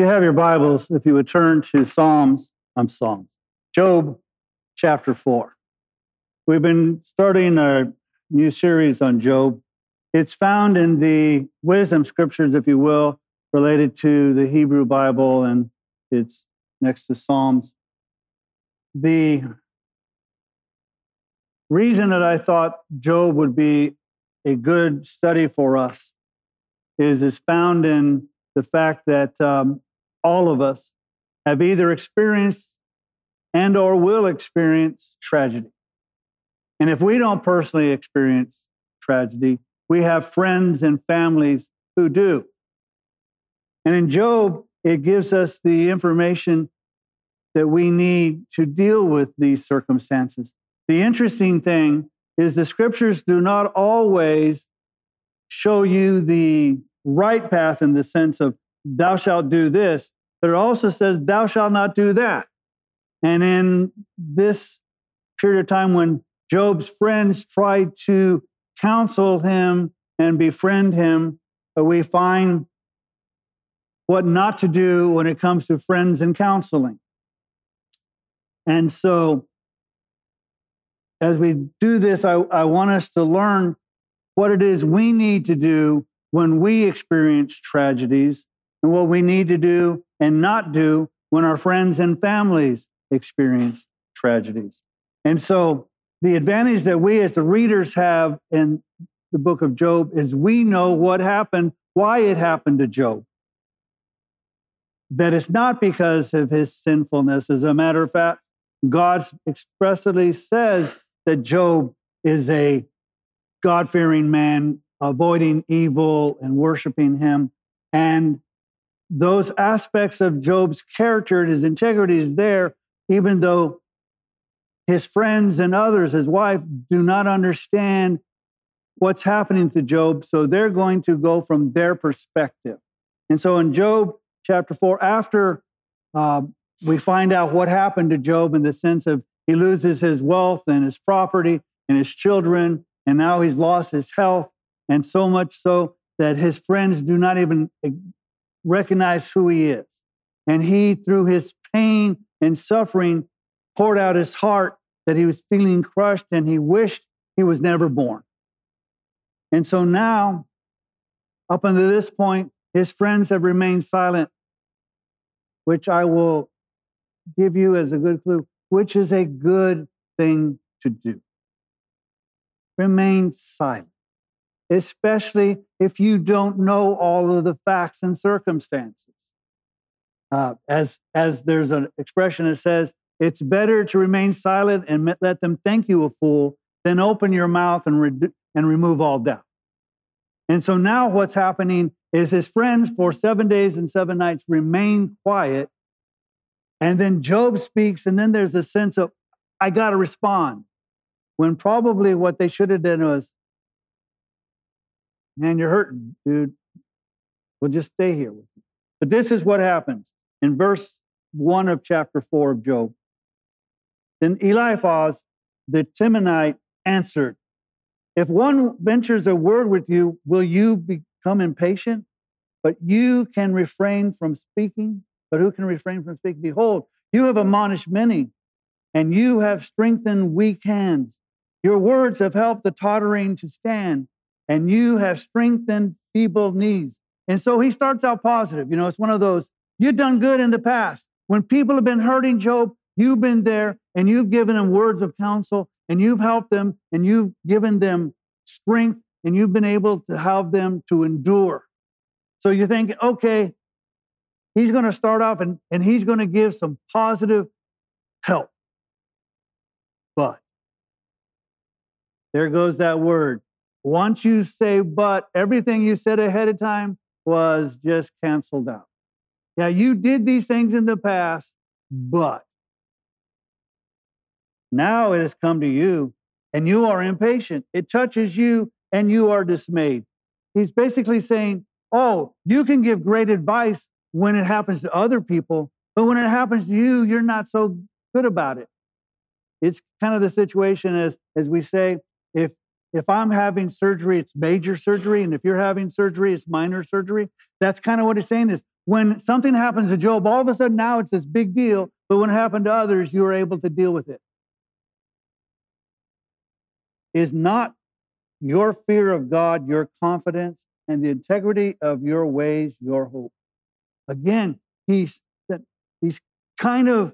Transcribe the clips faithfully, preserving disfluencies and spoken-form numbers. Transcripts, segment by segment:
you have your Bibles, if you would turn to Psalms, I'm Psalms, Job chapter four. We've been starting a new series on Job. It's found in the wisdom scriptures, if you will, related to the Hebrew Bible, and it's next to Psalms. The reason that I thought Job would be a good study for us is is found in the fact that um, all of us have either experienced and or will experience tragedy. And if we don't personally experience tragedy, we have friends and families who do. And in Job, it gives us the information that we need to deal with these circumstances. The interesting thing is the scriptures do not always show you the right path in the sense of thou shalt do this, but it also says thou shalt not do that. And in this period of time when Job's friends tried to counsel him and befriend him, we find what not to do when it comes to friends and counseling. And so as we do this, I, I want us to learn what it is we need to do when we experience tragedies and what we need to do and not do when our friends and families experience tragedies. And so the advantage that we as the readers have in the book of Job is we know what happened, why it happened to Job. That it's not because of his sinfulness. As a matter of fact, God expressly says that Job is a God-fearing man, avoiding evil and worshiping him. And those aspects of Job's character and his integrity is there, even though his friends and others, his wife, do not understand what's happening to Job. So they're going to go from their perspective. And so in Job chapter four, after uh, we find out what happened to Job in the sense of he loses his wealth and his property and his children, and now he's lost his health. And so much so that his friends do not even recognize who he is. And he, through his pain and suffering, poured out his heart that he was feeling crushed and he wished he was never born. And so now, up until this point, his friends have remained silent, which I will give you as a good clue, which is a good thing to do. Remain silent. Especially if you don't know all of the facts and circumstances. Uh, as, as there's an expression that says, it's better to remain silent and let them think you a fool than open your mouth and, re- and remove all doubt. And so now what's happening is his friends for seven days and seven nights remain quiet. And then Job speaks, and then there's a sense of, I got to respond. When probably what they should have done was, man, you're hurting, dude. We'll just stay here with you. But this is what happens in verse one of chapter four of Job. Then Eliphaz, the Temanite, answered, if one ventures a word with you, will you become impatient? But you can refrain from speaking. But who can refrain from speaking? Behold, you have admonished many, and you have strengthened weak hands. Your words have helped the tottering to stand, and you have strengthened feeble knees. And so he starts out positive. You know, it's one of those, you've done good in the past. When people have been hurting Job, you've been there and you've given them words of counsel and you've helped them and you've given them strength and you've been able to help them to endure. So you think, okay, he's going to start off and, and he's going to give some positive help. But there goes that word. Once you say but, everything you said ahead of time was just canceled out. Yeah, you did these things in the past, but now it has come to you and you are impatient. It touches you and you are dismayed. He's basically saying, oh, you can give great advice when it happens to other people, but when it happens to you, you're not so good about it. It's kind of the situation as, as we say, if If I'm having surgery, it's major surgery. And if you're having surgery, it's minor surgery. That's kind of what he's saying is, when something happens to Job, all of a sudden now it's this big deal, but when it happened to others, you were able to deal with it. Is not your fear of God your confidence, and the integrity of your ways your hope? Again, he's, he's kind of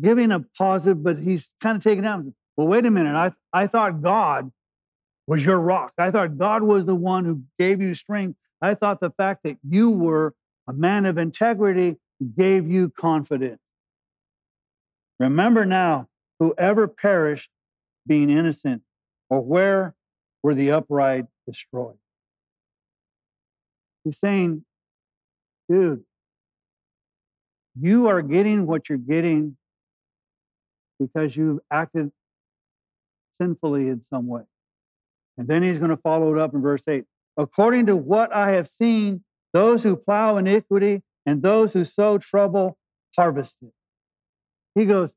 giving a positive, but he's kind of taking out. Well, wait a minute. I, I thought God was your rock. I thought God was the one who gave you strength. I thought the fact that you were a man of integrity gave you confidence. Remember now, whoever perished being innocent, or where were the upright destroyed? He's saying, dude, you are getting what you're getting because you've acted sinfully in some way. And then he's going to follow it up in verse eight. According to what I have seen, those who plow iniquity and those who sow trouble harvest it. He goes,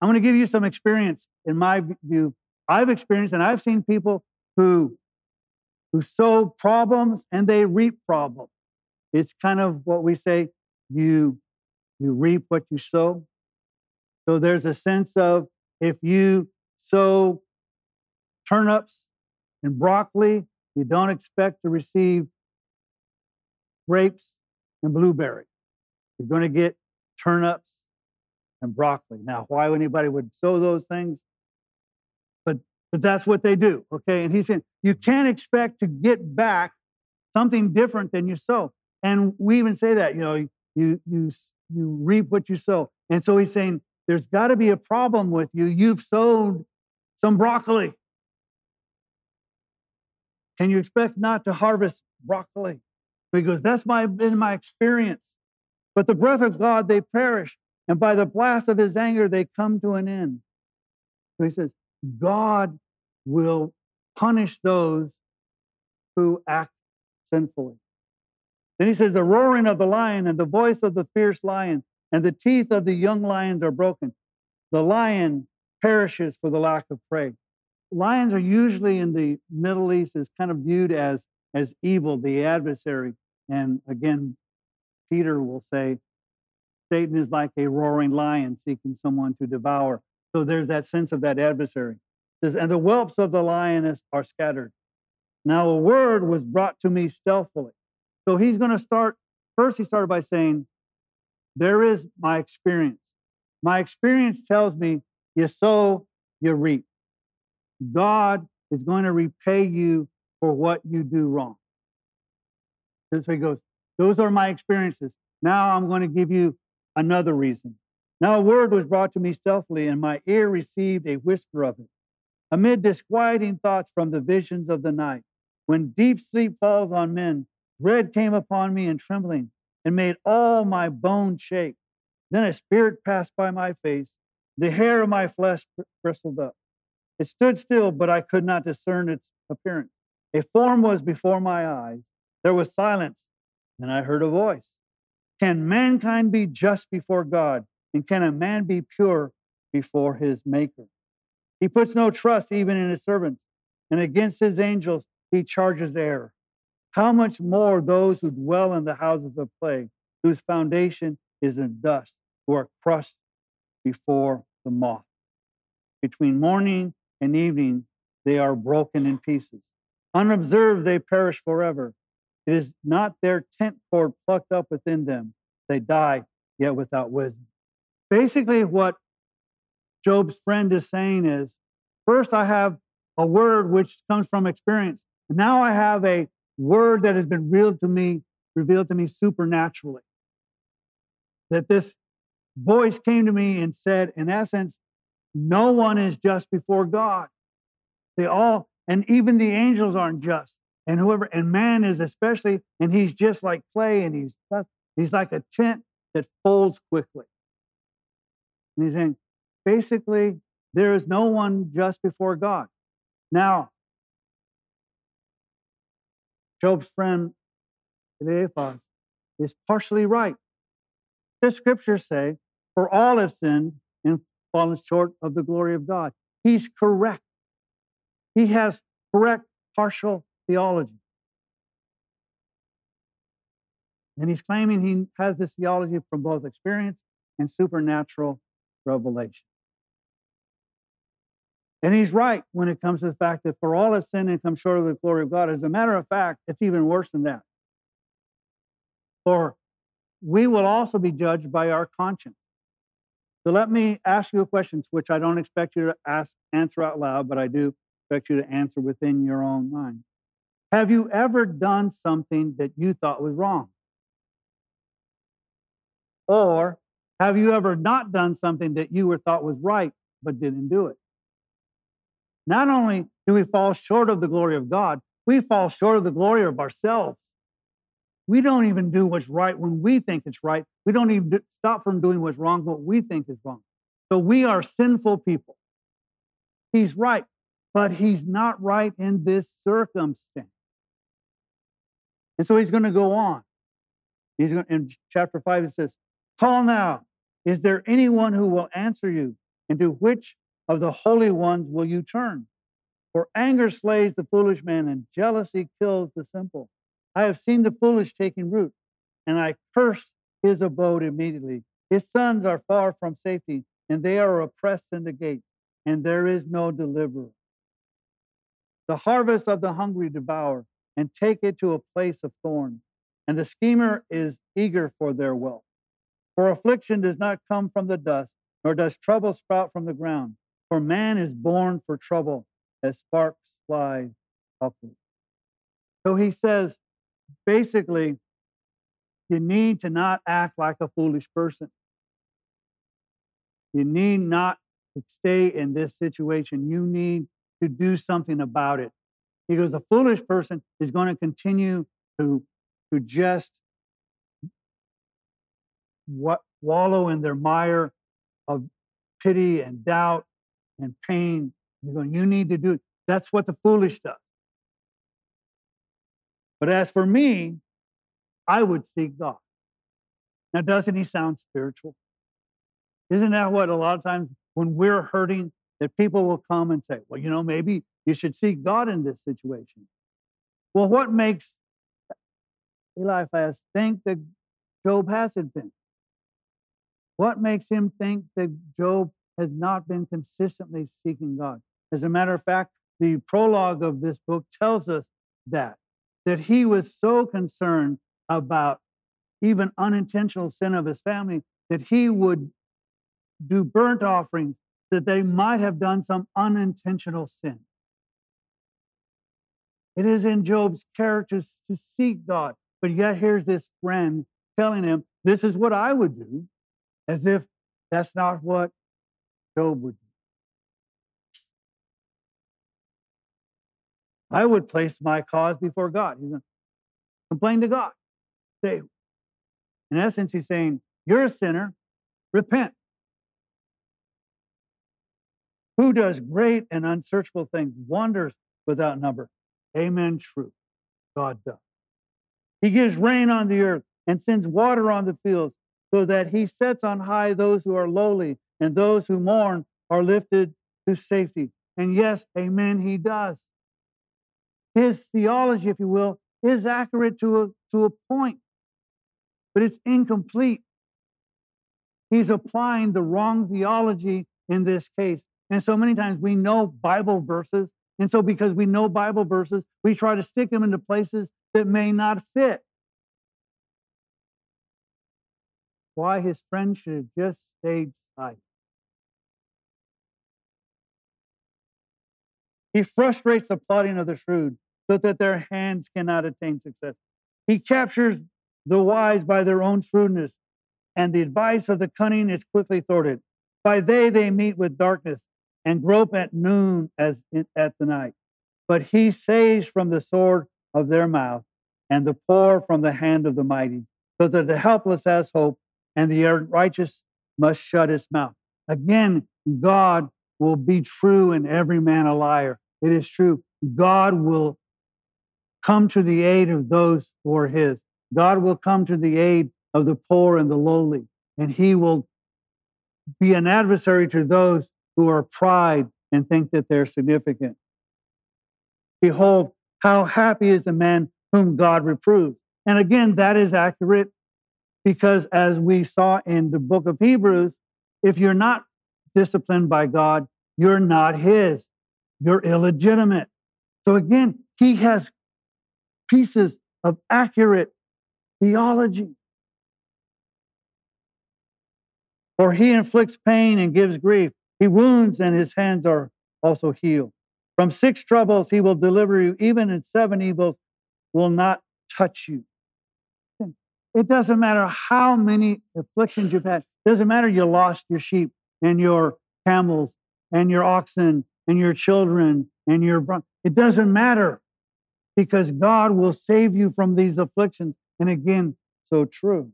I'm going to give you some experience. In my view, I've experienced and I've seen people who, who sow problems and they reap problems. It's kind of what we say, you, you reap what you sow. So there's a sense of if you sow turnips and broccoli, you don't expect to receive grapes and blueberries. You're going to get turnips and broccoli. Now, why anybody would sow those things? But, but that's what they do, okay? And he's saying, you can't expect to get back something different than you sow. And we even say that, you know, you, you, you reap what you sow. And so he's saying, there's got to be a problem with you. You've sown some broccoli. Can you expect not to harvest broccoli? So he goes, that's my, been my experience. But the breath of God, they perish. And by the blast of his anger, they come to an end. So he says, God will punish those who act sinfully. Then he says, the roaring of the lion and the voice of the fierce lion and the teeth of the young lions are broken. The lion perishes for the lack of prey. Lions are usually in the Middle East is kind of viewed as, as evil, the adversary. And again, Peter will say, Satan is like a roaring lion seeking someone to devour. So there's that sense of that adversary. It says, and the whelps of the lioness are scattered. Now a word was brought to me stealthily. So he's going to start, first he started by saying, there is my experience. My experience tells me you sow, you reap. God is going to repay you for what you do wrong. And so he goes, those are my experiences. Now I'm going to give you another reason. Now a word was brought to me stealthily, and my ear received a whisper of it. Amid disquieting thoughts from the visions of the night, when deep sleep falls on men, dread came upon me in trembling and made all my bones shake. Then a spirit passed by my face. The hair of my flesh bristled up. It stood still, but I could not discern its appearance. A form was before my eyes. There was silence, and I heard a voice. Can mankind be just before God? And can a man be pure before his maker? He puts no trust even in his servants, and against his angels he charges error. How much more those who dwell in the houses of plague, whose foundation is in dust, who are crushed before the moth. Between morning and evening, they are broken in pieces. Unobserved, they perish forever. It is not their tent cord plucked up within them. They die, yet without wisdom. Basically, what Job's friend is saying is, first I have a word which comes from experience. And now I have a word that has been revealed to me, revealed to me supernaturally. That this voice came to me and said, in essence, no one is just before God. They all, and even the angels aren't just. And whoever, and man is especially, and he's just like clay, and he's, he's like a tent that folds quickly. And he's saying, basically, there is no one just before God. Now, Job's friend, Eliphaz, is partially right. The scriptures say, for all have sinned and fallen short of the glory of God. He's correct. He has correct partial theology. And he's claiming he has this theology from both experience and supernatural revelation. And he's right when it comes to the fact that for all have sinned and come short of the glory of God. As a matter of fact, it's even worse than that. For we will also be judged by our conscience. So let me ask you a question, which I don't expect you to ask, answer out loud, but I do expect you to answer within your own mind. Have you ever done something that you thought was wrong? Or have you ever not done something that you were thought was right, but didn't do it? Not only do we fall short of the glory of God, we fall short of the glory of ourselves. We don't even do what's right when we think it's right. We don't even stop from doing what's wrong, what we think is wrong. So we are sinful people. He's right, but he's not right in this circumstance. And so he's going to go on. He's going, in chapter five, it says, "Call now, is there anyone who will answer you? And to which of the holy ones will you turn? For anger slays the foolish man, and jealousy kills the simple. I have seen the foolish taking root, and I curse his abode immediately. His sons are far from safety, and they are oppressed in the gate, and there is no deliverer. The harvest of the hungry devour, and take it to a place of thorn, and the schemer is eager for their wealth. For affliction does not come from the dust, nor does trouble sprout from the ground. For man is born for trouble, as sparks fly upward." So he says, basically, you need to not act like a foolish person. You need not stay in this situation. You need to do something about it. Because a foolish person is going to continue to, to just wa- wallow in their mire of pity and doubt and pain. You're going, you need to do it. That's what the foolish does. But as for me, I would seek God. Now, doesn't he sound spiritual? Isn't that what a lot of times when we're hurting, that people will come and say, well, you know, maybe you should seek God in this situation. Well, what makes Eliphaz think that Job hasn't been? What makes him think that Job has not been consistently seeking God? As a matter of fact, the prologue of this book tells us that. that he was so concerned about even unintentional sin of his family that he would do burnt offerings that they might have done some unintentional sin. It is in Job's character to seek God, but yet here's this friend telling him, this is what I would do, as if that's not what Job would do. I would place my cause before God. He's going to complain to God. Say, in essence, he's saying, you're a sinner, repent. Who does great and unsearchable things, wonders without number. Amen, true. God does. He gives rain on the earth and sends water on the fields, so that he sets on high those who are lowly, and those who mourn are lifted to safety. And yes, amen, he does. His theology, if you will, is accurate to a, to a point, but it's incomplete. He's applying the wrong theology in this case. And so many times we know Bible verses, and so because we know Bible verses, we try to stick them into places that may not fit. Why his friend should have just stayed silent. He frustrates the plotting of the shrewd, so that their hands cannot attain success. He captures the wise by their own shrewdness, and the advice of the cunning is quickly thwarted. By day they meet with darkness, and grope at noon as in, at the night. But he saves from the sword of their mouth, and the poor from the hand of the mighty, so that the helpless has hope, and the righteous must shut his mouth. Again, God will be true and every man a liar. It is true. God will come to the aid of those who are his. God will come to the aid of the poor and the lowly, and he will be an adversary to those who are pride and think that they're significant. Behold, how happy is the man whom God reproves, And again, that is accurate because as we saw in the book of Hebrews, if you're not disciplined by God, you're not his. You're illegitimate. So again, he has pieces of accurate theology. For he inflicts pain and gives grief. He wounds and his hands are also healed. From six troubles he will deliver you. Even in seven evils will not touch you. It doesn't matter how many afflictions you've had. It doesn't matter you lost your sheep and your camels and your oxen and your children and your bron- It doesn't matter because God will save you from these afflictions. And again, so true.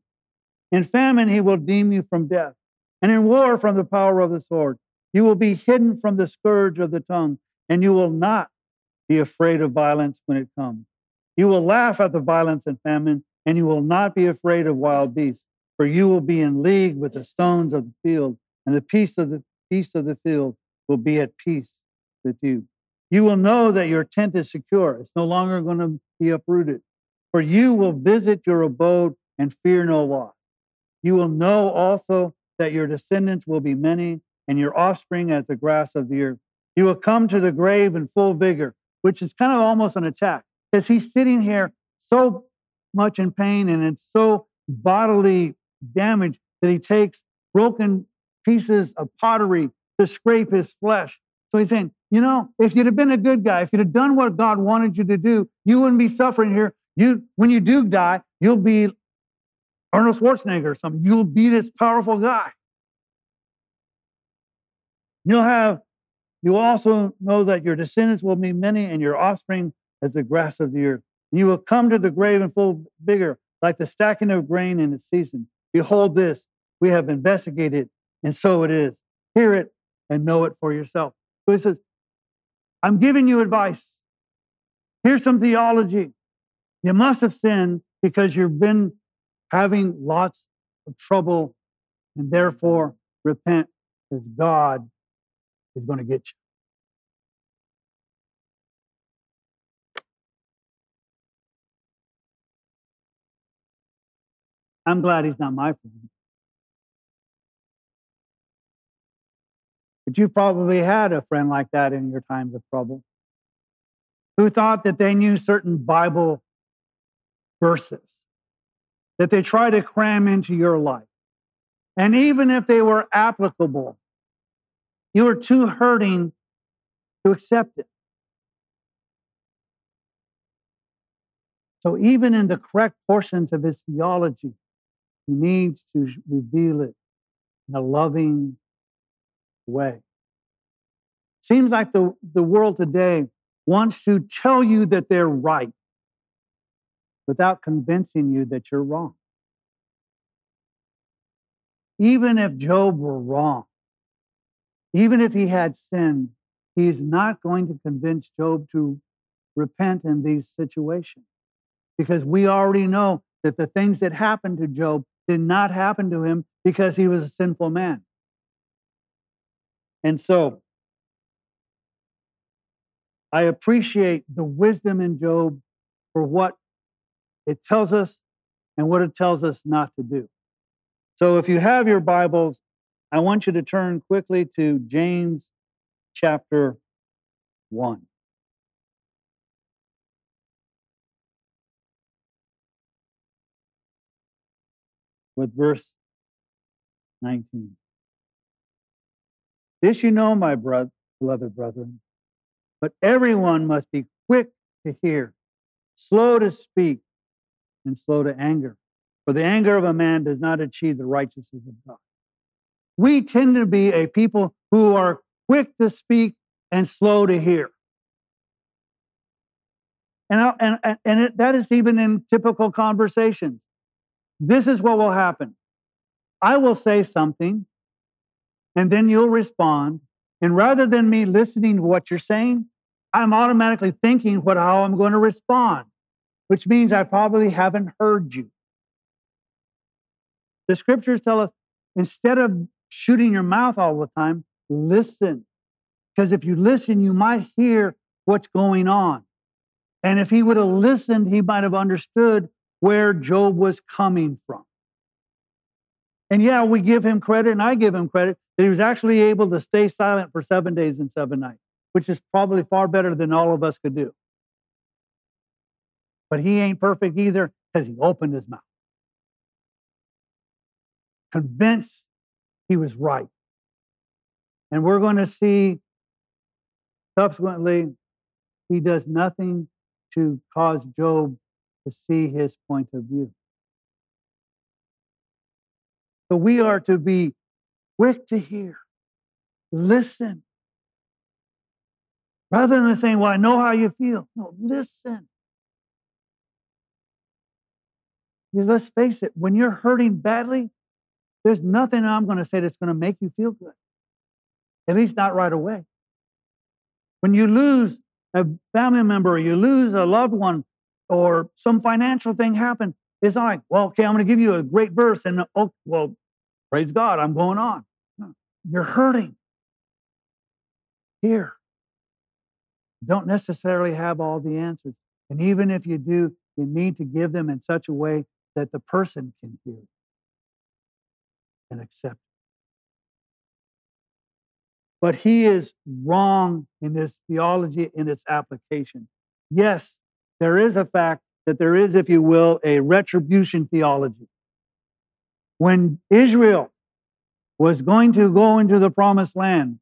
In famine he will redeem you from death, and in war from the power of the sword. You will be hidden from the scourge of the tongue, and you will not be afraid of violence when it comes. You will laugh at the violence and famine, and you will not be afraid of wild beasts, for you will be in league with the stones of the field, and the beasts of the beasts of the field will be at peace with you. You will know that your tent is secure. It's no longer going to be uprooted, for you will visit your abode and fear no loss. You will know also that your descendants will be many and your offspring as the grass of the earth. You will come to the grave in full vigor, which is kind of almost an attack because he's sitting here so much in pain and in so bodily damage that he takes broken pieces of pottery to scrape his flesh. So he's saying, you know, if you'd have been a good guy, if you'd have done what God wanted you to do, you wouldn't be suffering here. You, when you do die, you'll be Arnold Schwarzenegger or something. You'll be this powerful guy. You'll have, you also know that your descendants will be many and your offspring as the grass of the earth. And you will come to the grave in full vigor, like the stacking of grain in its season. Behold this, we have investigated, and so it is. Hear it and know it for yourself. So he says, I'm giving you advice. Here's some theology. You must have sinned because you've been having lots of trouble, and therefore repent, because God is going to get you. I'm glad he's not my friend. But you probably had a friend like that in your times of trouble, who thought that they knew certain Bible verses that they try to cram into your life. And even if they were applicable, you were too hurting to accept it. So even in the correct portions of his theology, he needs to reveal it in a loving way. Seems like the, the world today wants to tell you that they're right, without convincing you that you're wrong. Even if Job were wrong, even if he had sinned, he's not going to convince Job to repent in these situations, because we already know that the things that happened to Job did not happen to him because he was a sinful man. And so, I appreciate the wisdom in Job for what it tells us and what it tells us not to do. So if you have your Bibles, I want you to turn quickly to James chapter one. With verse nineteen. This you know, my brother, beloved brethren, but everyone must be quick to hear, slow to speak, and slow to anger. For the anger of a man does not achieve the righteousness of God. We tend to be a people who are quick to speak and slow to hear. And, I, and, and it, that is even in typical conversations. This is what will happen. I will say something, and then you'll respond. And rather than me listening to what you're saying, I'm automatically thinking what, how I'm going to respond, which means I probably haven't heard you. The scriptures tell us, instead of shooting your mouth all the time, listen. Because if you listen, you might hear what's going on. And if he would have listened, he might have understood where Job was coming from. And yeah, we give him credit, and I give him credit, that he was actually able to stay silent for seven days and seven nights, which is probably far better than all of us could do. But he ain't perfect either, because he opened his mouth. Convinced he was right. And we're going to see subsequently, he does nothing to cause Job to see his point of view. So we are to be quick to hear, listen. Rather than saying, well, I know how you feel. No, listen. Because let's face it, when you're hurting badly, there's nothing I'm going to say that's going to make you feel good. At least not right away. When you lose a family member, or you lose a loved one, or some financial thing happened, it's like, well, okay, I'm going to give you a great verse, and oh, well, praise God, I'm going on. No, you're hurting. Here. You don't necessarily have all the answers. And even if you do, you need to give them in such a way that the person can hear and accept. But he is wrong in his theology, in its application. Yes, there is a fact that there is, if you will, a retribution theology. When Israel was going to go into the promised land,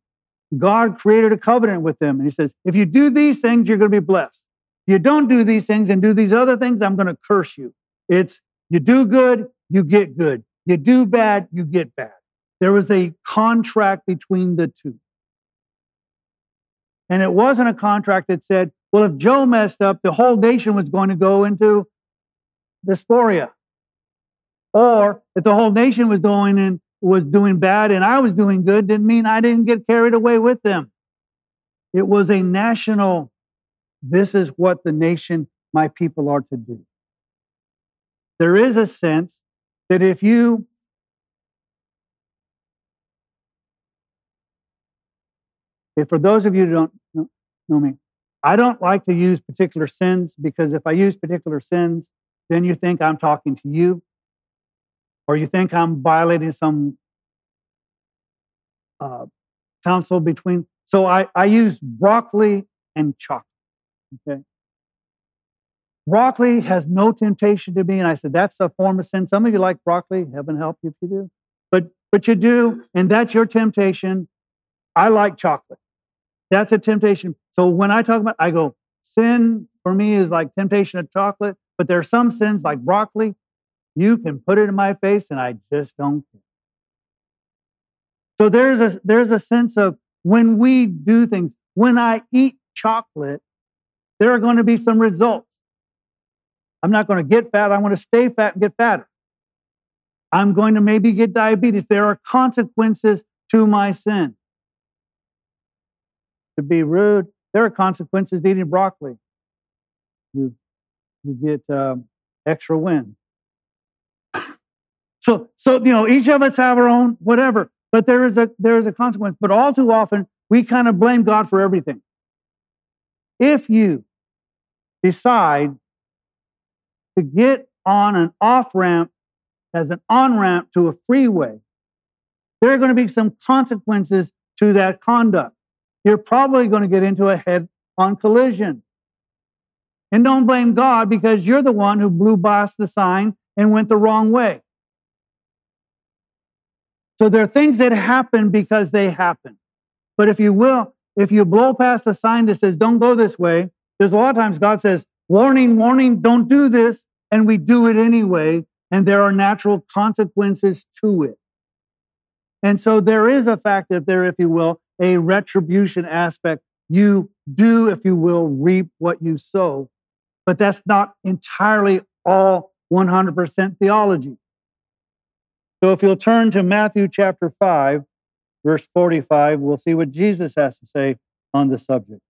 God created a covenant with them. And he says, if you do these things, you're going to be blessed. If you don't do these things and do these other things, I'm going to curse you. It's you do good, you get good. You do bad, you get bad. There was a contract between the two. And it wasn't a contract that said, well, if Job messed up, the whole nation was going to go into dysphoria. Or if the whole nation was going in, was doing bad and I was doing good, didn't mean I didn't get carried away with them. It was a national, this is what the nation, my people are to do. There is a sense that if you If for those of you who don't know me, I don't like to use particular sins because if I use particular sins, then you think I'm talking to you or you think I'm violating some uh, counsel between. So I, I use broccoli and chocolate, okay? Broccoli has no temptation to me. And I said, that's a form of sin. Some of you like broccoli. Heaven help you if you do. But, but you do, and that's your temptation. I like chocolate. That's a temptation. So when I talk about, I go, sin for me is like temptation of chocolate, but there are some sins like broccoli. You can put it in my face and I just don't care. So there's a, there's a sense of when we do things, when I eat chocolate, there are going to be some results. I'm not going to get fat. I want to stay fat and get fatter. I'm going to maybe get diabetes. There are consequences to my sin. To be rude, there are consequences to eating broccoli. You, you get um, extra wind. so, so you know, each of us have our own whatever, but there is a there is a consequence. But all too often, we kind of blame God for everything. If you decide to get on an off ramp as an on ramp to a freeway, there are going to be some consequences to that conduct. You're probably going to get into a head-on collision. And don't blame God because you're the one who blew past the sign and went the wrong way. So there are things that happen because they happen. But if you will, if you blow past the sign that says, don't go this way, there's a lot of times God says, warning, warning, don't do this, and we do it anyway, and there are natural consequences to it. And so there is a fact that there, if you will, a retribution aspect. You do, if you will, reap what you sow. But that's not entirely all one hundred percent theology. So if you'll turn to Matthew chapter five, verse forty-five, we'll see what Jesus has to say on the subject.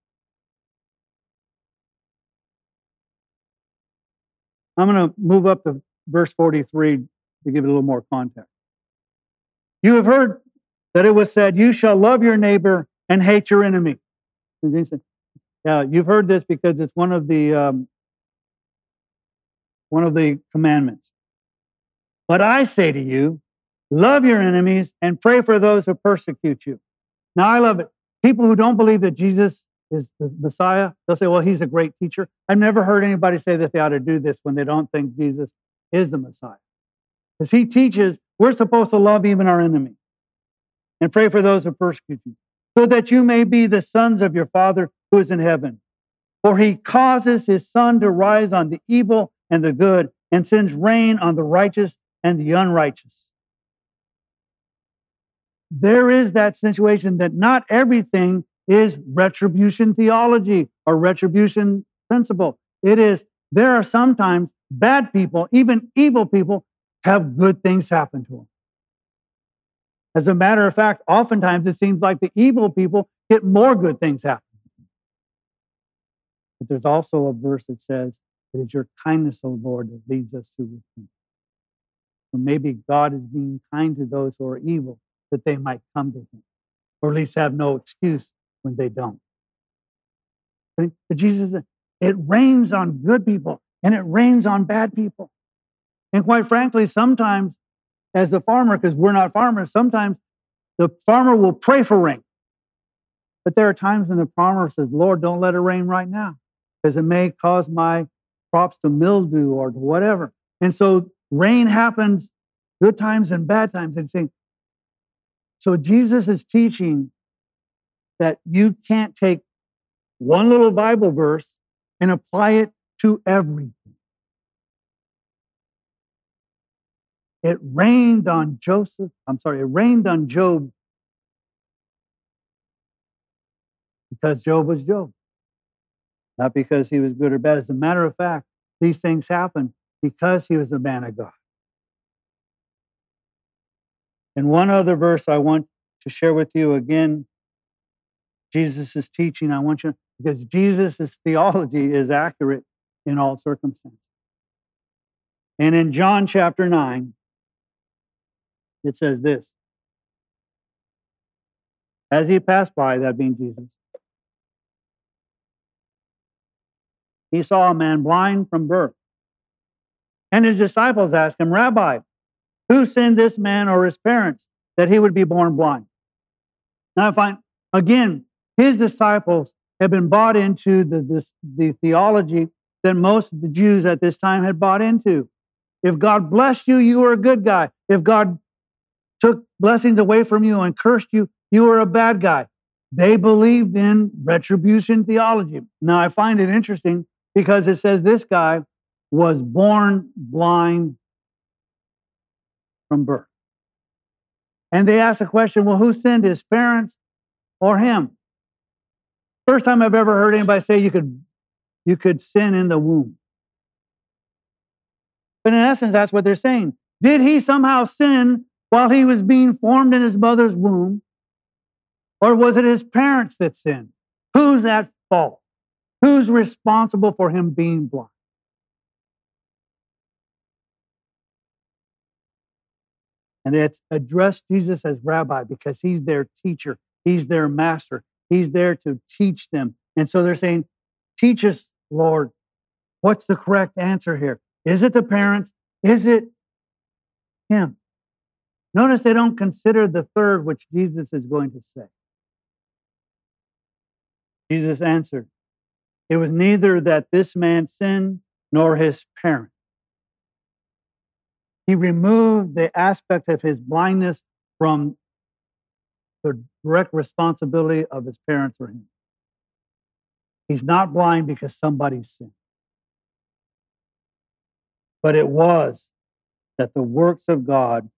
I'm going to move up to verse forty-three to give it a little more context. You have heard that it was said, you shall love your neighbor and hate your enemy. And Jesus said, yeah, you've heard this because it's one of the um, one of the commandments. But I say to you, love your enemies and pray for those who persecute you. Now, I love it. People who don't believe that Jesus is the Messiah, they'll say, well, he's a great teacher. I've never heard anybody say that they ought to do this when they don't think Jesus is the Messiah. Because he teaches we're supposed to love even our enemy and pray for those who persecute you, so that you may be the sons of your Father who is in heaven. For he causes his sun to rise on the evil and the good, and sends rain on the righteous and the unrighteous. There is that situation that not everything is retribution theology or retribution principle. It is, there are sometimes bad people, even evil people, have good things happen to them. As a matter of fact, oftentimes it seems like the evil people get more good things happen. But there's also a verse that says, it is your kindness, O Lord, that leads us to repentance. So maybe God is being kind to those who are evil, that they might come to him, or at least have no excuse when they don't. But Jesus said, it rains on good people, and it rains on bad people. And quite frankly, sometimes, as the farmer, because we're not farmers, sometimes the farmer will pray for rain. But there are times when the farmer says, Lord, don't let it rain right now, because it may cause my crops to mildew or to whatever. And so rain happens, good times and bad times. And saying, so Jesus is teaching that you can't take one little Bible verse and apply it to everything. It rained on Joseph, I'm sorry, it rained on Job because Job was Job, not because he was good or bad. As a matter of fact, these things happened because he was a man of God. And one other verse I want to share with you again, Jesus is teaching, I want you, because Jesus' theology is accurate in all circumstances. And in John chapter nine, it says this, as he passed by, that being Jesus, he saw a man blind from birth. And his disciples asked him, Rabbi, who sinned, this man or his parents, that he would be born blind? Now I find, again, his disciples have been bought into the, this, the theology that most of the Jews at this time had bought into. If God blessed you, you were a good guy. If God took blessings away from you and cursed you, you were a bad guy. They believed in retribution theology. Now I find it interesting because it says this guy was born blind from birth. And they asked the question, well, who sinned, his parents or him? First time I've ever heard anybody say you could, you could sin in the womb. But in essence, that's what they're saying. Did he somehow sin while he was being formed in his mother's womb? Or was it his parents that sinned? Who's at fault? Who's responsible for him being blind? And it's addressed Jesus as rabbi because he's their teacher. He's their master. He's there to teach them. And so they're saying, teach us, Lord, what's the correct answer here? Is it the parents? Is it him? Notice they don't consider the third, which Jesus is going to say. Jesus answered, it was neither that this man sinned nor his parents. He removed the aspect of his blindness from the direct responsibility of his parents or him. He's not blind because somebody sinned. But it was that the works of God